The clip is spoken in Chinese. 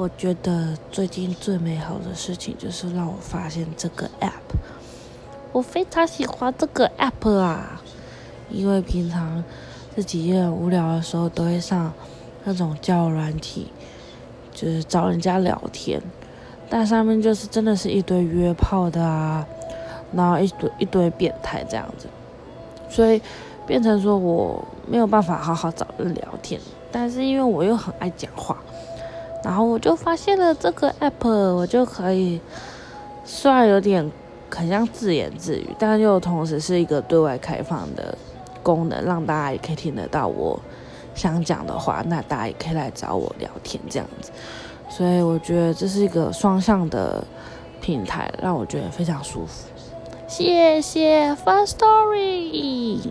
我觉得最近最美好的事情就是让我发现这个 app， 我非常喜欢这个 app 啊，因为平常自己也很无聊的时候都会上那种交友软体，就是找人家聊天，但上面就是真的是一堆约炮的啊，然后一堆变态这样子，所以变成说我没有办法好好找人聊天，但是因为我又很爱讲话，然后我就发现了这个 app， 我就可以虽然有点很像自言自语，但又同时是一个对外开放的功能，让大家也可以听得到我想讲的话，那大家也可以来找我聊天这样子，所以我觉得这是一个双向的平台，让我觉得非常舒服。谢谢 Firstory。